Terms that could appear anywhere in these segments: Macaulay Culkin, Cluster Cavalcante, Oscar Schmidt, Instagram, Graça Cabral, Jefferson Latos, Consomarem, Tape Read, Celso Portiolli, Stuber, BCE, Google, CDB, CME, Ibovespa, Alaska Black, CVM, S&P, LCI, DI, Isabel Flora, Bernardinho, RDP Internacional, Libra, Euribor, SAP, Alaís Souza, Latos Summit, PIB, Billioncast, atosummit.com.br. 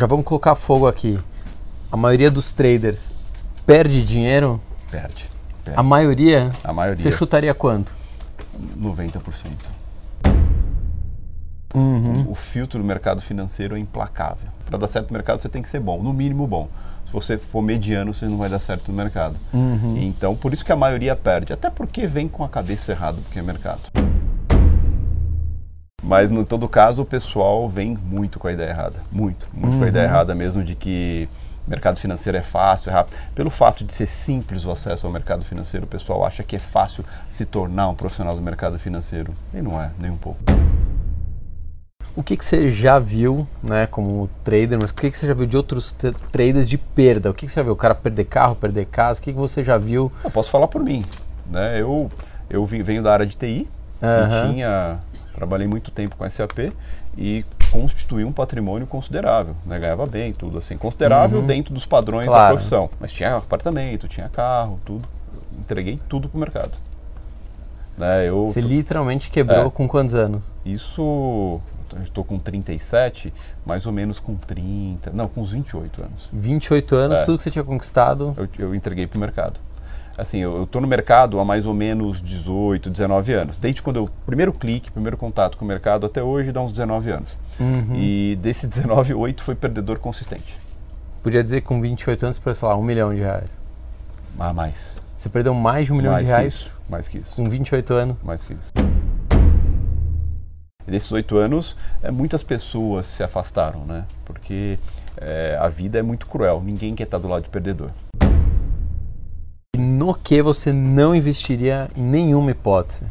já vamos colocar fogo aqui. A maioria dos traders perde dinheiro? Perde. A maioria? A maioria. Você chutaria quanto? 90%. Uhum. O filtro do mercado financeiro é implacável. Para dar certo no mercado, você tem que ser bom, no mínimo bom. Se você for mediano, você não vai dar certo no mercado. Uhum. Então, por isso que a maioria perde. Até porque vem com a cabeça errada do que é mercado. Mas, no todo caso, o pessoal vem muito com a ideia errada. Muito com a ideia errada mesmo de que mercado financeiro é fácil, é rápido. Pelo fato de ser simples o acesso ao mercado financeiro, o pessoal acha que é fácil se tornar um profissional do mercado financeiro. E não é, nem um pouco. O que você já viu, né, como trader, mas o que você já viu de outros traders de perda? O que você já viu? O cara perder carro, perder casa? O que você já viu? Eu posso falar por mim, né? Eu venho da área de TI, uhum. Trabalhei muito tempo com SAP e constituí um patrimônio considerável, né? Ganhava bem, tudo assim, considerável uhum. dentro dos padrões claro. Da profissão. Mas tinha apartamento, tinha carro, tudo. Entreguei tudo pro mercado. Né? Você literalmente quebrou com quantos anos? Isso... Estou com 37, mais ou menos com 30, não, com uns 28 anos. 28 anos, tudo que você tinha conquistado? Eu entreguei para o mercado. Assim, eu estou no mercado há mais ou menos 18, 19 anos. Desde quando eu, primeiro clique, primeiro contato com o mercado, até hoje dá uns 19 anos. Uhum. E desses 19, 8 foi perdedor consistente. Podia dizer que com 28 anos você perdeu, sei lá, R$1 milhão. Ah, mais. Você perdeu mais de R$1 milhão? Isso, mais que isso. Com 28 anos? Mais que isso. Nesses 8 anos, muitas pessoas se afastaram, né? Porque a vida é muito cruel, ninguém quer estar do lado de perdedor. No que você não investiria em nenhuma hipótese?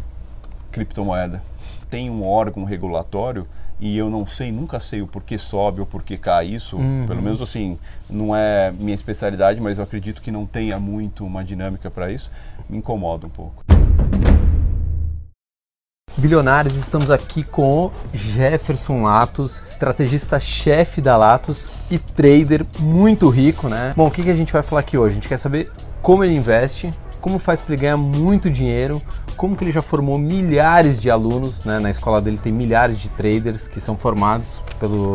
Criptomoeda. Tem um órgão regulatório e eu não sei, nunca sei o porquê sobe ou porquê cai isso. Uhum. Pelo menos assim, não é minha especialidade, mas eu acredito que não tenha muito uma dinâmica para isso. Me incomoda um pouco. Bilionários, estamos aqui com o Jefferson Latos, estrategista-chefe da Latos e trader muito rico, né? Bom, o que a gente vai falar aqui hoje? A gente quer saber como ele investe, como faz para ele ganhar muito dinheiro, como que ele já formou milhares de alunos, né? Na escola dele tem milhares de traders que são formados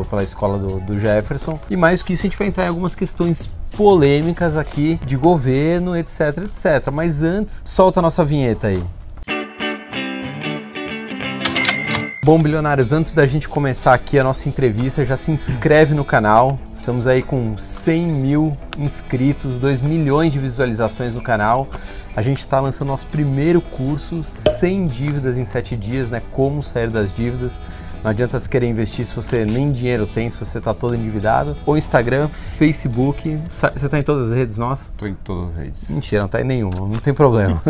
pela escola do Jefferson. E mais do que isso, a gente vai entrar em algumas questões polêmicas aqui de governo, etc, etc. Mas antes, solta a nossa vinheta aí. Bom, bilionários, antes da gente começar aqui a nossa entrevista, já se inscreve no canal. Estamos aí com 100 mil inscritos, 2 milhões de visualizações no canal. A gente está lançando nosso primeiro curso, Sem Dívidas em 7 Dias, né? Como sair das dívidas. Não adianta você querer investir se você nem dinheiro tem, se você está todo endividado. Ou Instagram, Facebook, você está em todas as redes nossas? Estou em todas as redes. Mentira, não está em nenhuma, não tem problema.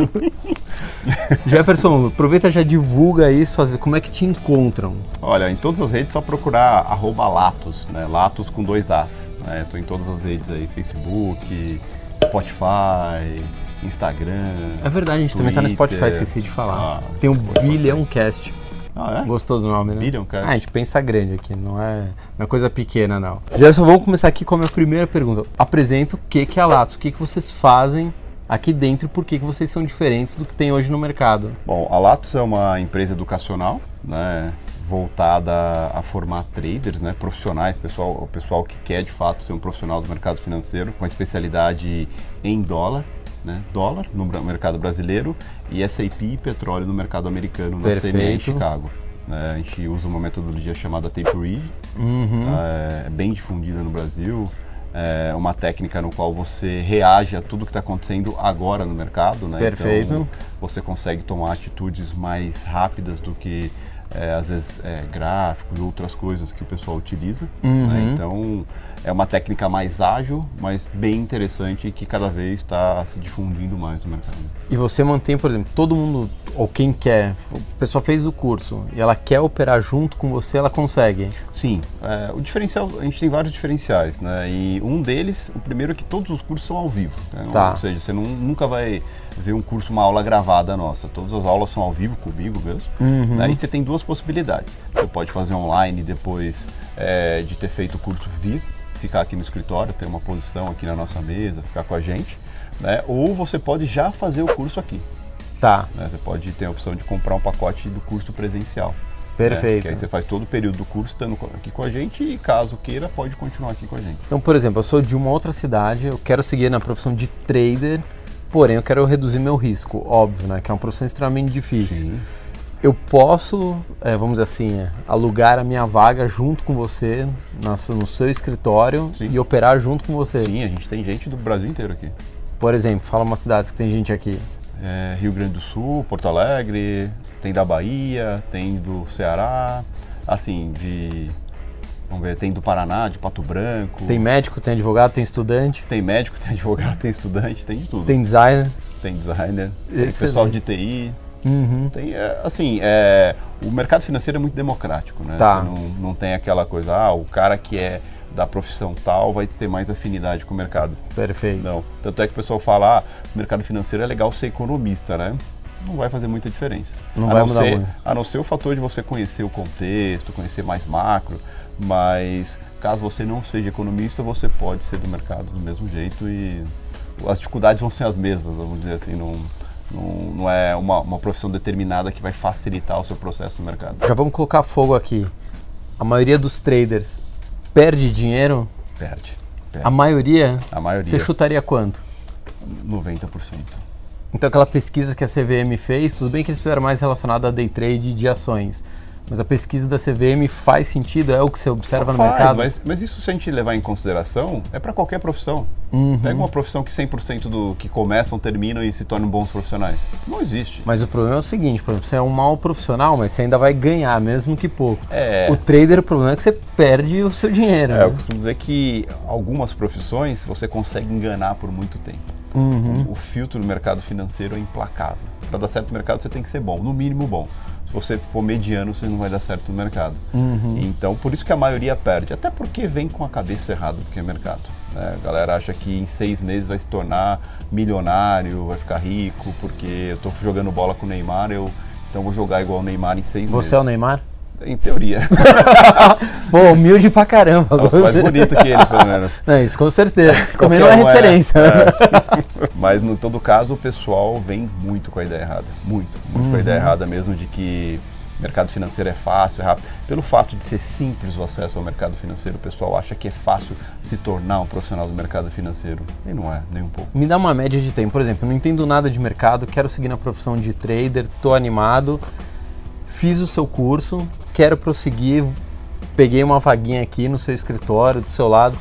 Jefferson, aproveita e já divulga aí como é que te encontram. Olha, em todas as redes é só procurar @Latos, né? Latos com 2 As. Né? Estou em todas as redes aí, Facebook, Spotify, Instagram. É verdade, a gente Twitter. Também está no Spotify, esqueci de falar. Tem o Billioncast. Ah, é? Gostou do nome, né? Billioncast. Ah, a gente pensa grande aqui, não é coisa pequena, não. Jefferson, vamos começar aqui com a minha primeira pergunta. Apresenta o que é a Latos, o que vocês fazem aqui dentro e por que vocês são diferentes do que tem hoje no mercado? Bom, a Latos é uma empresa educacional, né, voltada a formar traders, né, profissionais, o pessoal que quer de fato ser um profissional do mercado financeiro, com especialidade em dólar, né, dólar no mercado brasileiro e SAP e petróleo no mercado americano, na CME em Chicago. A gente usa uma metodologia chamada Tape Read, uhum. Bem difundida no Brasil. É uma técnica no qual você reage a tudo que está acontecendo agora no mercado, né? Perfeito. Então, você consegue tomar atitudes mais rápidas do que, às vezes, gráficos e outras coisas que o pessoal utiliza. Uhum. Né? Então, é uma técnica mais ágil, mas bem interessante e que cada vez está se difundindo mais no mercado. E você mantém, por exemplo, todo mundo, ou quem quer, a pessoa fez o curso e ela quer operar junto com você, ela consegue? Sim. O diferencial, a gente tem vários diferenciais, né? E um deles, o primeiro é que todos os cursos são ao vivo. Né? Tá. Ou seja, você nunca vai ver um curso, uma aula gravada nossa. Todas as aulas são ao vivo, comigo mesmo. Uhum. Né? E você tem duas possibilidades. Você pode fazer online depois de ter feito o curso, vir, ficar aqui no escritório, ter uma posição aqui na nossa mesa, ficar com a gente. Né? Ou você pode já fazer o curso aqui. Tá. Né? Você pode ter a opção de comprar um pacote do curso presencial. Perfeito. Né? Que aí você faz todo o período do curso estando aqui com a gente e caso queira pode continuar aqui com a gente. Então, por exemplo, eu sou de uma outra cidade, eu quero seguir na profissão de trader, porém eu quero reduzir meu risco, óbvio, né? Que é uma profissão extremamente difícil. Sim. Eu posso, vamos dizer assim, alugar a minha vaga junto com você no seu escritório. Sim. E operar junto com você. Sim, a gente tem gente do Brasil inteiro aqui. Por exemplo, fala umas cidades que tem gente aqui. Rio Grande do Sul, Porto Alegre, tem da Bahia, tem do Ceará, assim, tem do Paraná, de Pato Branco. Tem médico, tem advogado, tem estudante. Tem médico, tem advogado, tem estudante, tem de tudo. Tem designer. Tem designer, tem pessoal de TI. Uhum. Tem, assim, o mercado financeiro é muito democrático, né? Tá. Você não tem aquela coisa, o cara que é da profissão tal vai ter mais afinidade com o mercado. Perfeito. Não. Tanto é que o pessoal fala, o mercado financeiro é legal ser economista, né? Não vai fazer muita diferença. Não vai mudar muito. A não ser o fator de você conhecer o contexto, conhecer mais macro, mas caso você não seja economista, você pode ser do mercado do mesmo jeito e as dificuldades vão ser as mesmas, vamos dizer assim, não é uma profissão determinada que vai facilitar o seu processo no mercado. Já vamos colocar fogo aqui. A maioria dos traders perde dinheiro? Perde. A maioria? A maioria. Você chutaria quanto? 90%. Então aquela pesquisa que a CVM fez, tudo bem que eles fizeram mais relacionada a day trade de ações, mas a pesquisa da CVM faz sentido? É o que você observa no mercado? Mas isso, se a gente levar em consideração, é para qualquer profissão. Uhum. Pega uma profissão que 100% do que começam, terminam e se tornam bons profissionais. Não existe. Mas o problema é o seguinte, por exemplo, você é um mau profissional, mas você ainda vai ganhar, mesmo que pouco. O trader, o problema é que você perde o seu dinheiro. Né? Eu costumo dizer que algumas profissões você consegue enganar por muito tempo. Uhum. O filtro do mercado financeiro é implacável. Para dar certo no mercado, você tem que ser bom, no mínimo bom. Você for mediano, você não vai dar certo no mercado. Uhum. Então, por isso que a maioria perde. Até porque vem com a cabeça errada do que é mercado. Né? A galera acha que em 6 meses vai se tornar milionário, vai ficar rico, porque eu estou jogando bola com o Neymar, então vou jogar igual o Neymar em 6 meses. Você é o Neymar? Em teoria. Pô, humilde pra caramba. Nossa, mais bonito que ele, pelo menos. Não, isso com certeza. Também não é referência. É. Mas, no todo caso, o pessoal vem muito com a ideia errada. Muito com a ideia errada mesmo de que mercado financeiro é fácil, é rápido. Pelo fato de ser simples o acesso ao mercado financeiro, o pessoal acha que é fácil se tornar um profissional do mercado financeiro. E não é, nem um pouco. Me dá uma média de tempo. Por exemplo, eu não entendo nada de mercado, quero seguir na profissão de trader, tô animado, fiz o seu curso, quero prosseguir, peguei uma vaguinha aqui no seu escritório, do seu lado.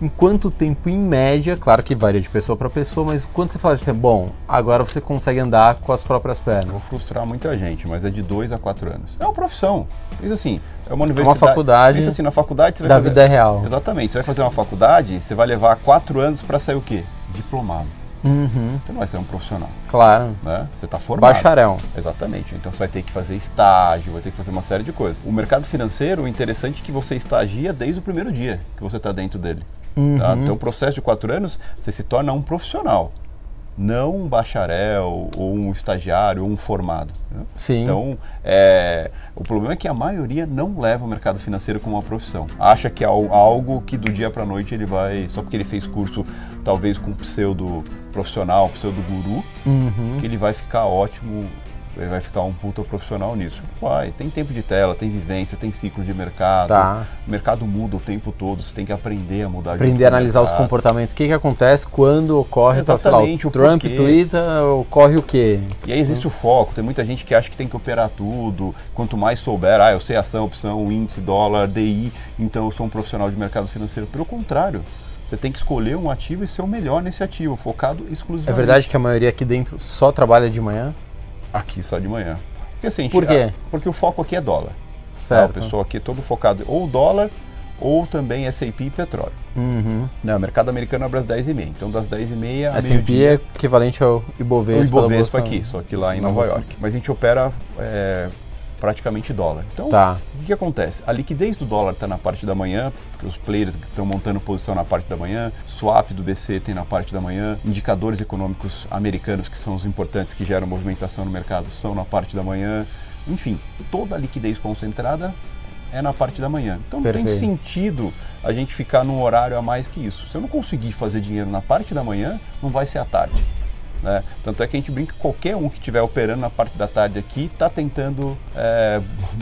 Em quanto tempo, em média, claro que varia de pessoa para pessoa, mas quando você fala assim, bom, agora você consegue andar com as próprias pernas? Vou frustrar muita gente, mas é de 2 a 4 anos. É uma profissão. Isso assim, é uma universidade. Uma faculdade. Isso assim, na faculdade você vai fazer... Da vida real. Exatamente. Você vai fazer uma faculdade, você vai levar 4 anos para sair o quê? Diplomado. Uhum. Você não vai ser um profissional. Claro. Né? Você está formado. Bacharel. Exatamente. Então você vai ter que fazer estágio, vai ter que fazer uma série de coisas. O mercado financeiro, o interessante é que você estagia desde o primeiro dia que você está dentro dele. Uhum. Tá? Então o processo de 4 anos, você se torna um profissional. Não um bacharel, ou um estagiário, ou um formado. Né? Sim. Então, o problema é que a maioria não leva o mercado financeiro como uma profissão. Acha que é algo que do dia para a noite ele vai... Só porque ele fez curso, talvez, com pseudo profissional, pseudo guru, que ele vai ficar ótimo, ele vai ficar um puta profissional nisso. Vai, tem tempo de tela, tem vivência, tem ciclo de mercado. Tá. O mercado muda o tempo todo, você tem que aprender a mudar. Aprender a analisar os comportamentos. O que acontece quando ocorre, exatamente, tal, sei lá, o Trump twitta, ocorre o quê? E aí existe o foco, tem muita gente que acha que tem que operar tudo, quanto mais souber, eu sei ação, opção, índice, dólar, DI, então eu sou um profissional de mercado financeiro. Pelo contrário. Você tem que escolher um ativo e ser o melhor nesse ativo, focado exclusivamente. É verdade que a maioria aqui dentro só trabalha de manhã? Aqui só de manhã. Porque, assim, por quê? Porque o foco aqui é dólar. Certo. O pessoal aqui é todo focado ou dólar ou também SAP e petróleo. Uhum. Não, o mercado americano abre às 10h30. Então das 10h30 a S&P é equivalente ao Ibovespa. O Ibovespa aqui, só que lá em Nova York. Mas a gente opera praticamente dólar. Então, o que acontece? A liquidez do dólar está na parte da manhã, porque os players estão montando posição na parte da manhã, swap do BC tem na parte da manhã, indicadores econômicos americanos, que são os importantes, que geram movimentação no mercado, são na parte da manhã. Enfim, toda a liquidez concentrada é na parte da manhã. Então, não tem sentido a gente ficar num horário a mais que isso. Se eu não conseguir fazer dinheiro na parte da manhã, não vai ser à tarde. né? Tanto é que a gente brinca que qualquer um que estiver operando na parte da tarde aqui está tentando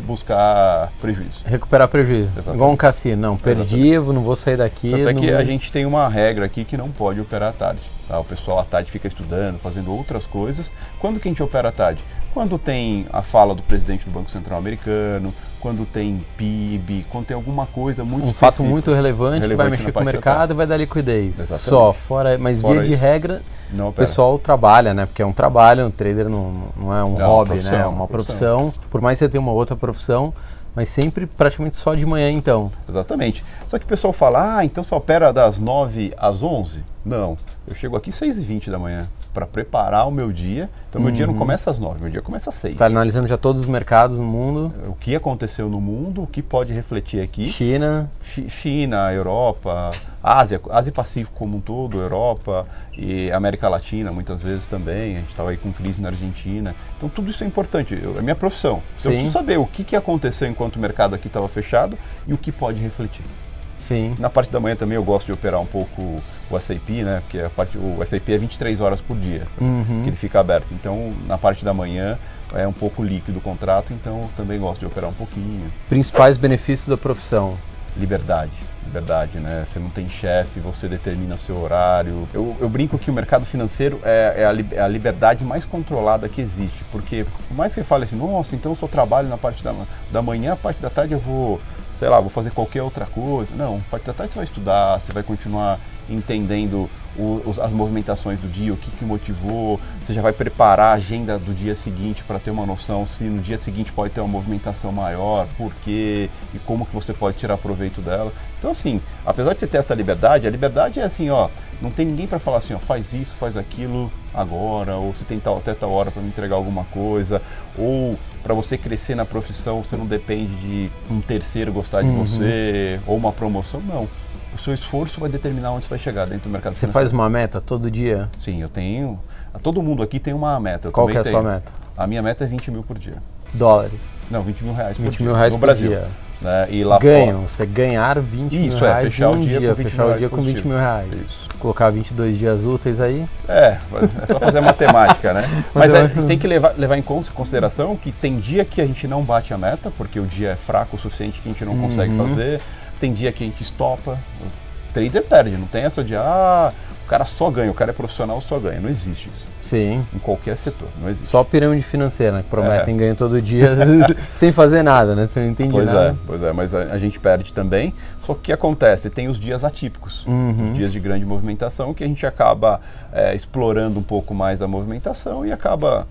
buscar prejuízo. Recuperar prejuízo. Exatamente. Igual um cassino, não, perdi, não vou sair daqui. Tanto é que a gente tem uma regra aqui que não pode operar à tarde. Tá? O pessoal à tarde fica estudando, fazendo outras coisas. Quando que a gente opera à tarde? Quando tem a fala do presidente do Banco Central Americano, quando tem PIB, quando tem alguma coisa muito específica. Um fato muito relevante que vai mexer com o mercado e vai dar liquidez. Exatamente. Só, fora, mas fora via isso, de regra, não, o pessoal trabalha, né? Porque é um trabalho, um trader não é um hobby, né? É uma profissão. Por mais que você tenha uma outra profissão, mas sempre praticamente só de manhã então. Exatamente. Só que o pessoal fala, ah, então só opera das 9 às 11? Não, eu chego aqui às 6h20 da manhã para preparar o meu dia. Então, meu dia não começa às 9, meu dia começa às 6. Você está analisando já todos os mercados no mundo. O que aconteceu no mundo, o que pode refletir aqui. China. China, Europa, Ásia Pacífico como um todo, Europa e América Latina muitas vezes também. A gente estava aí com crise na Argentina. Então, tudo isso é importante, é minha profissão. Então, eu preciso saber o que aconteceu enquanto o mercado aqui estava fechado e o que pode refletir. Sim. Na parte da manhã também eu gosto de operar um pouco o SAP, né? Porque o SAP é 23 horas por dia que ele fica aberto. Então, na parte da manhã é um pouco líquido o contrato, então eu também gosto de operar um pouquinho. Principais benefícios da profissão? Liberdade, né? Você não tem chefe, você determina o seu horário. Eu brinco que o mercado financeiro é a liberdade mais controlada que existe, porque por mais que você fale assim, nossa, então eu só trabalho na parte da manhã, a parte da tarde eu vou... sei lá, vou fazer qualquer outra coisa. Não, parte da tarde você vai estudar, você vai continuar entendendo as movimentações do dia, o que motivou, você já vai preparar a agenda do dia seguinte para ter uma noção se no dia seguinte pode ter uma movimentação maior, por quê e como que você pode tirar proveito dela. Então assim, apesar de você ter essa liberdade, a liberdade é assim, ó, não tem ninguém para falar assim, ó, faz isso, faz aquilo agora, ou se tem até tal hora para me entregar alguma coisa, ou... para você crescer na profissão, você não depende de um terceiro gostar de você ou uma promoção, não. O seu esforço vai determinar onde você vai chegar dentro do mercado financeiro. Você faz uma meta todo dia? Sim, eu tenho. Todo mundo aqui tem uma meta. Eu Qual que é a sua meta? A minha meta é 20 mil por dia. Dólares? Não, 20 mil reais por dia. 20 mil reais no Brasil. Dia. Né? E lá fora, você ganhar 20 mil reais fechar o dia, fechar o dia com 20 mil reais. Isso. Colocar 22 dias úteis aí? É só fazer matemática, né? Mas tem que levar em consideração que tem dia que a gente não bate a meta, porque o dia é fraco o suficiente que a gente não consegue fazer. Tem dia que a gente estopa. O trader perde, não tem essa de o cara só ganha, o cara é profissional só ganha. Não existe isso. Sim. Em qualquer setor, não existe. Só pirâmide financeira, né? Que prometem ganho todo dia sem fazer nada, né? Você não entende nada. Pois é, mas a gente perde também. Só que o que acontece? Tem os dias atípicos, os dias de grande movimentação, que a gente acaba explorando um pouco mais a movimentação e acaba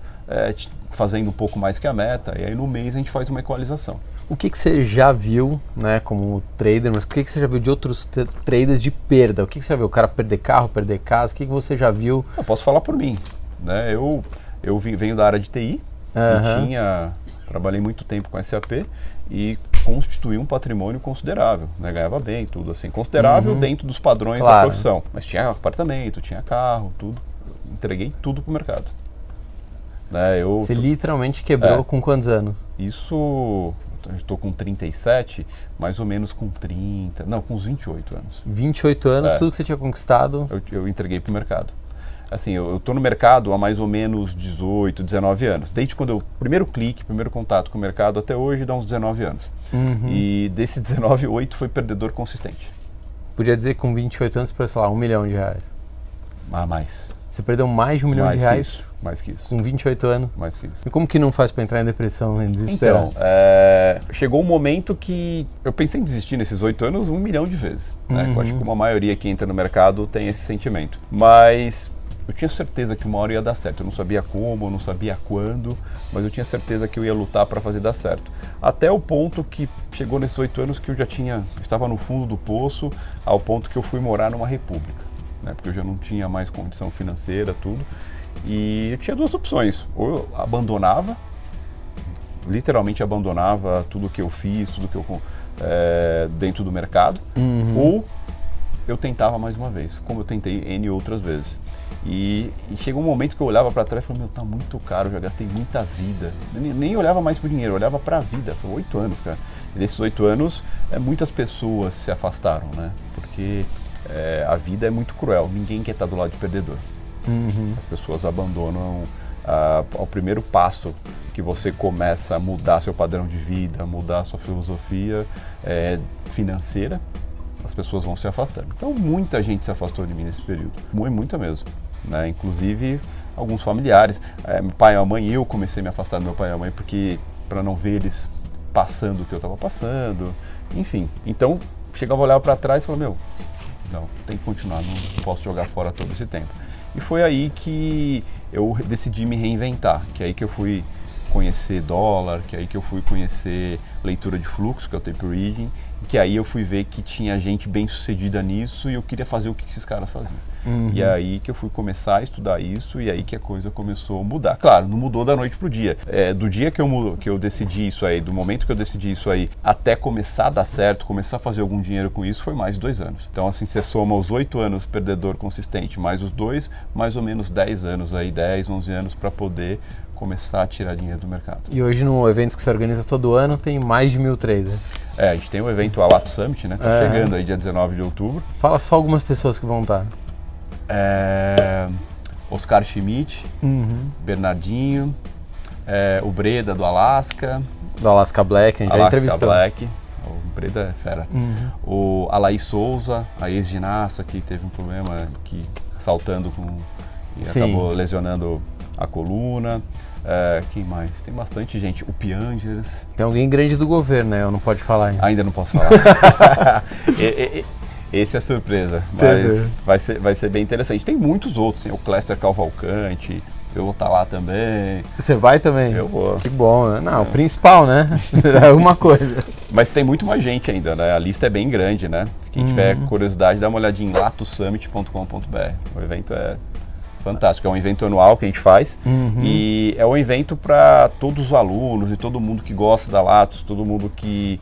fazendo um pouco mais que a meta. E aí no mês a gente faz uma equalização. O que você já viu, né, como trader, mas o que você já viu de outros traders de perda? O que você já viu? O cara perder carro, perder casa? O que você já viu? Eu posso falar por mim. Né? Eu venho da área de TI, trabalhei muito tempo com SAP e constituí um patrimônio considerável, né? Ganhava bem, tudo assim, considerável dentro dos padrões da profissão. Mas tinha apartamento, tinha carro, tudo, entreguei tudo para o mercado. Né? Você literalmente quebrou com quantos anos? Isso, estou com 37, mais ou menos com 30, não, com uns 28 anos. 28 anos, tudo que você tinha conquistado? Eu entreguei para o mercado. Assim, eu estou no mercado há mais ou menos 18, 19 anos. Desde quando eu primeiro clique, primeiro contato com o mercado, até hoje dá uns 19 anos. E desses 19, 8 foi perdedor consistente. Podia dizer que com 28 anos você perdeu, sei lá, R$1 milhão. Ah, mais. Você perdeu mais de R$1 milhão? Isso, mais que isso. Com 28 anos? Mais que isso. E como que não faz para entrar em depressão, em desespero? Então, chegou um momento que eu pensei em desistir nesses 8 anos 1 milhão de vezes. Né? Eu acho que uma maioria que entra no mercado tem esse sentimento. Mas... eu tinha certeza que uma hora ia dar certo, eu não sabia como, eu não sabia quando, mas eu tinha certeza que eu ia lutar para fazer dar certo. Até o ponto que chegou nesses 8 anos que eu já estava no fundo do poço, ao ponto que eu fui morar numa república, né? Porque eu já não tinha mais condição financeira, tudo. E eu tinha duas opções, ou eu abandonava, literalmente abandonava tudo que eu fiz, tudo que eu dentro do mercado, ou eu tentava mais uma vez, como eu tentei N outras vezes. E chegou um momento que eu olhava para trás e falava, meu, tá muito caro, eu já gastei muita vida. Eu nem olhava mais pro dinheiro, eu olhava pra vida. São 8 anos, cara. E nesses 8 anos, muitas pessoas se afastaram, né? Porque a vida é muito cruel, ninguém quer estar do lado de perdedor. As pessoas abandonam ao primeiro passo que você começa a mudar seu padrão de vida, mudar sua filosofia financeira, as pessoas vão se afastando. Então muita gente se afastou de mim nesse período, muita mesmo, né? Inclusive alguns familiares, meu pai e a mãe, eu comecei a me afastar do meu pai e a mãe porque para não ver eles passando o que eu estava passando, enfim. Então chegava a olhar para trás e falava, meu, não, tem que continuar, não posso jogar fora todo esse tempo. E foi aí que eu decidi me reinventar, que é aí que eu fui conhecer dólar, que é aí que eu fui conhecer leitura de fluxo, que é o Tape Read, que aí eu fui ver que tinha gente bem sucedida nisso e eu queria fazer o que esses caras faziam. E aí que eu fui começar a estudar isso e aí que a coisa começou a mudar. Claro, não mudou da noite para o dia. Do dia que eu decidi isso aí, do momento que eu decidi isso aí, até começar a dar certo, começar a fazer algum dinheiro com isso, foi mais de 2 anos. Então assim, você soma os 8 anos perdedor consistente, mais os 2, mais ou menos 10 anos aí, 10, 11 anos para poder começar a tirar dinheiro do mercado. E hoje, no evento que você organiza todo ano, tem mais de 1.000 traders. A gente tem o evento Latos Summit, né? Tá chegando aí dia 19 de outubro. Fala só algumas pessoas que vão estar. Oscar Schmidt, Bernardinho, o Breda do Alaska. Do Alaska Black, a gente já entrevistou. Alaska Black, o Breda é fera. O Alaís Souza, a ex-ginasta que teve um problema que saltando e acabou lesionando a coluna. Quem mais? Tem bastante gente. O Piangers. Tem alguém grande do governo, né? Eu não pode falar ainda. Ainda não posso falar. Esse é surpresa, mas vai ser bem interessante. Tem muitos outros, o Cluster Cavalcante, eu vou estar lá também. Você vai também? Eu vou. Que bom, né? Não, o principal, né? É uma coisa. Mas tem muito mais gente ainda, né? A lista é bem grande, né? Quem tiver curiosidade, dá uma olhadinha em atosummit.com.br. O evento é fantástico, é um evento anual que a gente faz e é um evento para todos os alunos e todo mundo que gosta da Latos, todo mundo que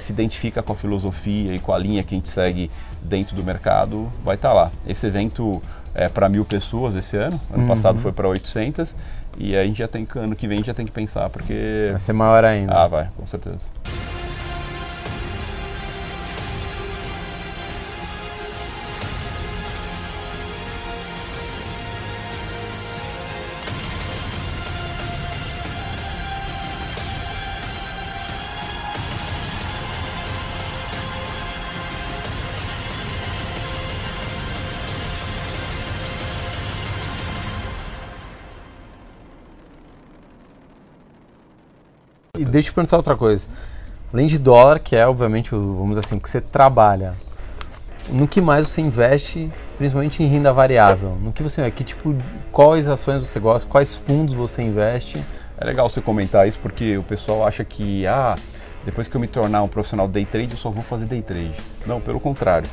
se identifica com a filosofia e com a linha que a gente segue dentro do mercado, vai estar lá. Esse evento é para 1.000 pessoas esse ano, ano passado foi para 800 e a gente já tem, ano que vem a gente já tem que pensar porque... Vai ser maior ainda. Vai, com certeza. E deixa eu te perguntar outra coisa, além de dólar, que é obviamente, vamos dizer assim, o que você trabalha, no que mais você investe, principalmente em renda variável? No que você, quais ações você gosta, quais fundos você investe? É legal você comentar isso porque o pessoal acha que, depois que eu me tornar um profissional day trade, eu só vou fazer day trade. Não, pelo contrário.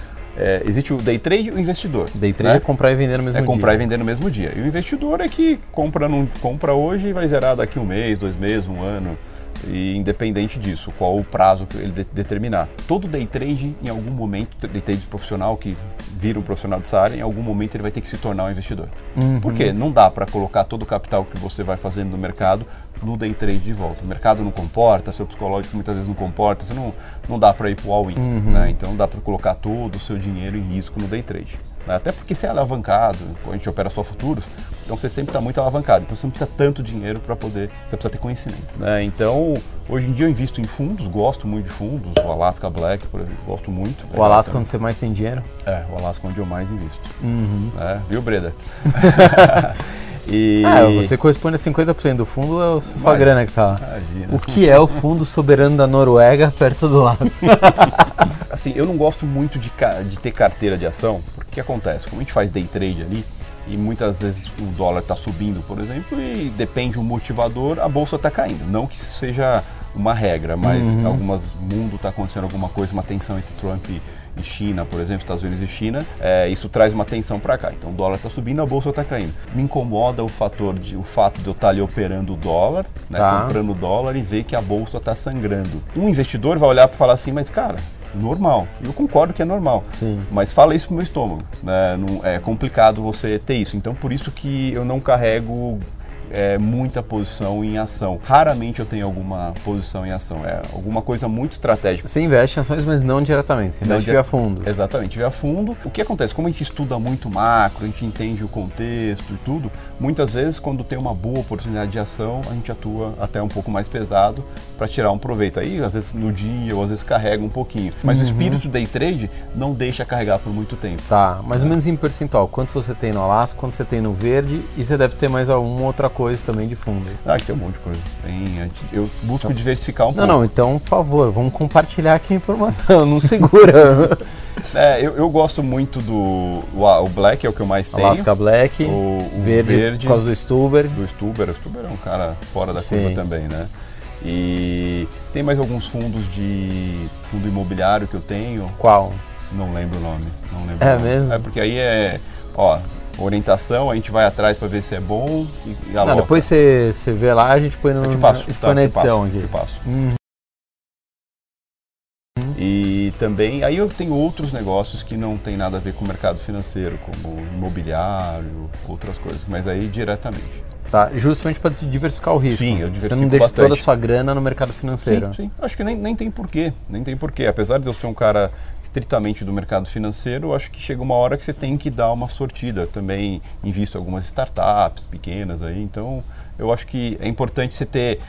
Existe o day trade e o investidor. Day trade, né? É comprar e vender no mesmo dia. É comprar e vender no mesmo dia. E o investidor é que compra hoje e vai zerar daqui um mês, 2 meses, 1 ano. E independente disso, qual o prazo que ele determinar. Todo day trade, em algum momento, day trade profissional que vira um profissional dessa área, em algum momento ele vai ter que se tornar um investidor. Por quê? Não dá para colocar todo o capital que você vai fazendo no mercado no day trade de volta. O mercado não comporta, seu psicológico muitas vezes não comporta, você não dá para ir para o all-in. Né? Então não dá para colocar todo o seu dinheiro em risco no day trade. Né? Até porque você é alavancado, a gente opera só futuros, então você sempre está muito alavancado, então você não precisa tanto dinheiro para poder, você precisa ter conhecimento. Né? Então, hoje em dia eu invisto em fundos, gosto muito de fundos, o Alaska Black, por exemplo, gosto muito. O Alaska onde você mais tem dinheiro? O Alaska onde eu mais invisto. Viu, Breda? Você corresponde a 50% do fundo, é só a grana que está lá. Imagina. O que é o fundo soberano da Noruega perto do lado? Assim, eu não gosto muito de ter carteira de ação, porque o que acontece? Como a gente faz day trade ali, e muitas vezes o dólar está subindo, por exemplo, e depende um motivador, a bolsa está caindo. Não que isso seja uma regra, mas no mundo está acontecendo alguma coisa, uma tensão entre Trump e China, por exemplo, Estados Unidos e China, isso traz uma tensão para cá. Então o dólar está subindo, a bolsa está caindo. Me incomoda o fato de eu estar ali operando o dólar, né, comprando o dólar e ver que a bolsa está sangrando. Um investidor vai olhar e falar assim, mas cara, normal. Eu concordo que é normal, mas fala isso pro meu estômago, né? É complicado você ter isso. Então por isso que eu não carrego muita posição em ação. Raramente eu tenho alguma posição em ação, é alguma coisa muito estratégica. Você investe em ações, mas não diretamente, você investe via fundos. Exatamente, via fundo. O que acontece? Como a gente estuda muito macro, a gente entende o contexto e tudo, muitas vezes quando tem uma boa oportunidade de ação, a gente atua até um pouco mais pesado para tirar um proveito. Aí, às vezes no dia, ou às vezes carrega um pouquinho. Mas o espírito day trade não deixa carregar por muito tempo. Tá, mais ou menos em percentual. Quanto você tem no Alaska, quanto você tem no verde, e você deve ter mais alguma outra coisa também de fundo. Ah, que tem um monte de coisa. Tem, eu busco então diversificar um pouco. Não, então, por favor, vamos compartilhar aqui a informação, não segura. Eu gosto muito do o Black, é o que eu mais tenho. Alaska Black, o verde, por causa do Stuber. Do Stuber, o Stuber é um cara fora da curva também, né? E tem mais alguns fundos de fundo imobiliário que eu tenho. Qual? Não lembro o nome. Não lembro o nome. Mesmo? É porque aí orientação, a gente vai atrás para ver se é bom e aloca. Não, depois você vê lá, a gente põe no, na edição aqui. E também, aí eu tenho outros negócios que não tem nada a ver com o mercado financeiro, como imobiliário, outras coisas, mas aí diretamente. Tá, justamente para diversificar o risco. Sim, eu diversifico. Você não deixa toda a sua grana no mercado financeiro. Sim, sim. Acho que nem tem porquê, Apesar de eu ser um cara estritamente do mercado financeiro, eu acho que chega uma hora que você tem que dar uma sortida. Também invisto em algumas startups pequenas aí, então eu acho que é importante você ter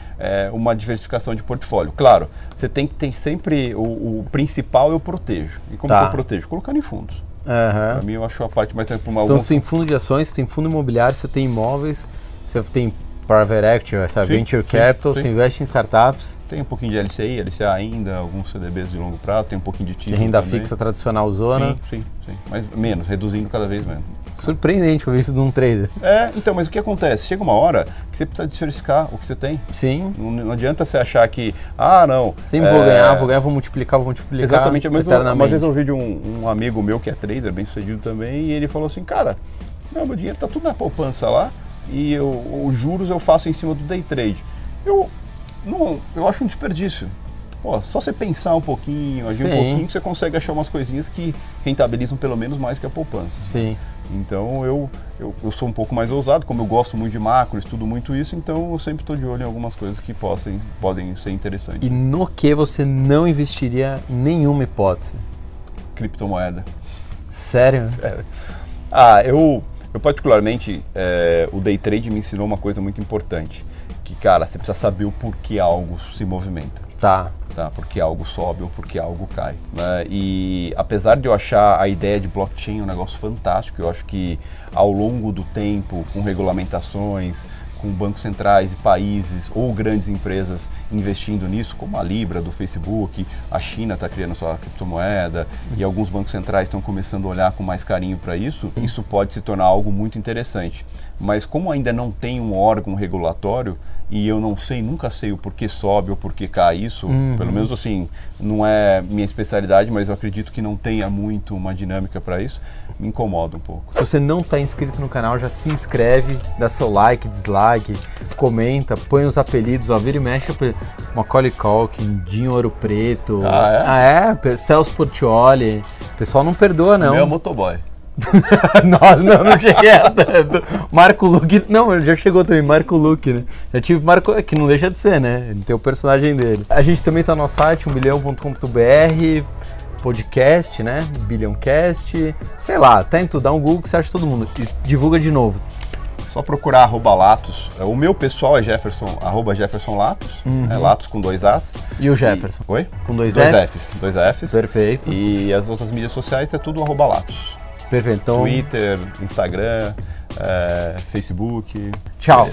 uma diversificação de portfólio. Claro, você tem que ter sempre o principal eu protejo. E como que eu protejo? Colocando em fundos. Para mim eu acho a parte mais tranquila. Então você tem fundo de ações, você tem fundo imobiliário, você tem imóveis, você tem private equity, venture capital, você investe em startups. Tem um pouquinho de LCI, LCA ainda, alguns CDBs de longo prazo, tem um pouquinho de título. De renda fixa tradicional zona. Sim. Mas menos, reduzindo cada vez menos. Surpreendente ouvir isso de um trader. Então, mas o que acontece? Chega uma hora que você precisa diversificar o que você tem. Sim. Não adianta você achar que, sempre vou ganhar, vou multiplicar. Exatamente. Uma vez eu ouvi de um amigo meu que é trader, bem sucedido também, e ele falou assim, cara, meu dinheiro tá tudo na poupança lá, e os juros eu faço em cima do day trade. Eu acho um desperdício. Pô, só você pensar um pouquinho, agir um pouquinho, que você consegue achar umas coisinhas que rentabilizam pelo menos mais que a poupança. Sim. Então eu sou um pouco mais ousado, como eu gosto muito de macro, estudo muito isso, então eu sempre estou de olho em algumas coisas que podem ser interessantes. E no que você não investiria nenhuma hipótese? Criptomoeda. Sério? Sério. Eu particularmente, o day trade me ensinou uma coisa muito importante, que, cara, você precisa saber o porquê algo se movimenta. Tá, porque algo sobe ou porque algo cai. Né? E apesar de eu achar a ideia de blockchain um negócio fantástico, eu acho que ao longo do tempo, com regulamentações, com bancos centrais e países ou grandes empresas investindo nisso, como a Libra do Facebook, a China está criando sua criptomoeda e alguns bancos centrais estão começando a olhar com mais carinho para isso, isso pode se tornar algo muito interessante. Mas como ainda não tem um órgão regulatório e eu nunca sei o porquê sobe ou porquê cai isso, pelo menos assim, não é minha especialidade, mas eu acredito que não tenha muito uma dinâmica para isso, me incomoda um pouco. Se você não está inscrito no canal, já se inscreve, dá seu like, dislike, comenta, põe os apelidos, vira e mexe, Macaulay Culkin, Dinho Ouro Preto, Celso Portiolli, o pessoal não perdoa não. Meu motoboy. não cheguei a tanto. Marco Luque, não, já chegou também, Marco Luque, né? Já tive Marco, que não deixa de ser, né? Ele tem o personagem dele. A gente também tá no nosso site, umilhao.com.br, podcast, né? Billioncast, sei lá, tá em tudo, dá um Google que você acha todo mundo. E divulga de novo. Só procurar @Latos. O meu pessoal é @Jefferson Latos, é Latos com 2 As. E o Jefferson? Oi? Com 2 Fs. 2 Fs. Perfeito. E as outras mídias sociais é tudo @Latos. Perfeito. Twitter, Instagram, Facebook. Tchau.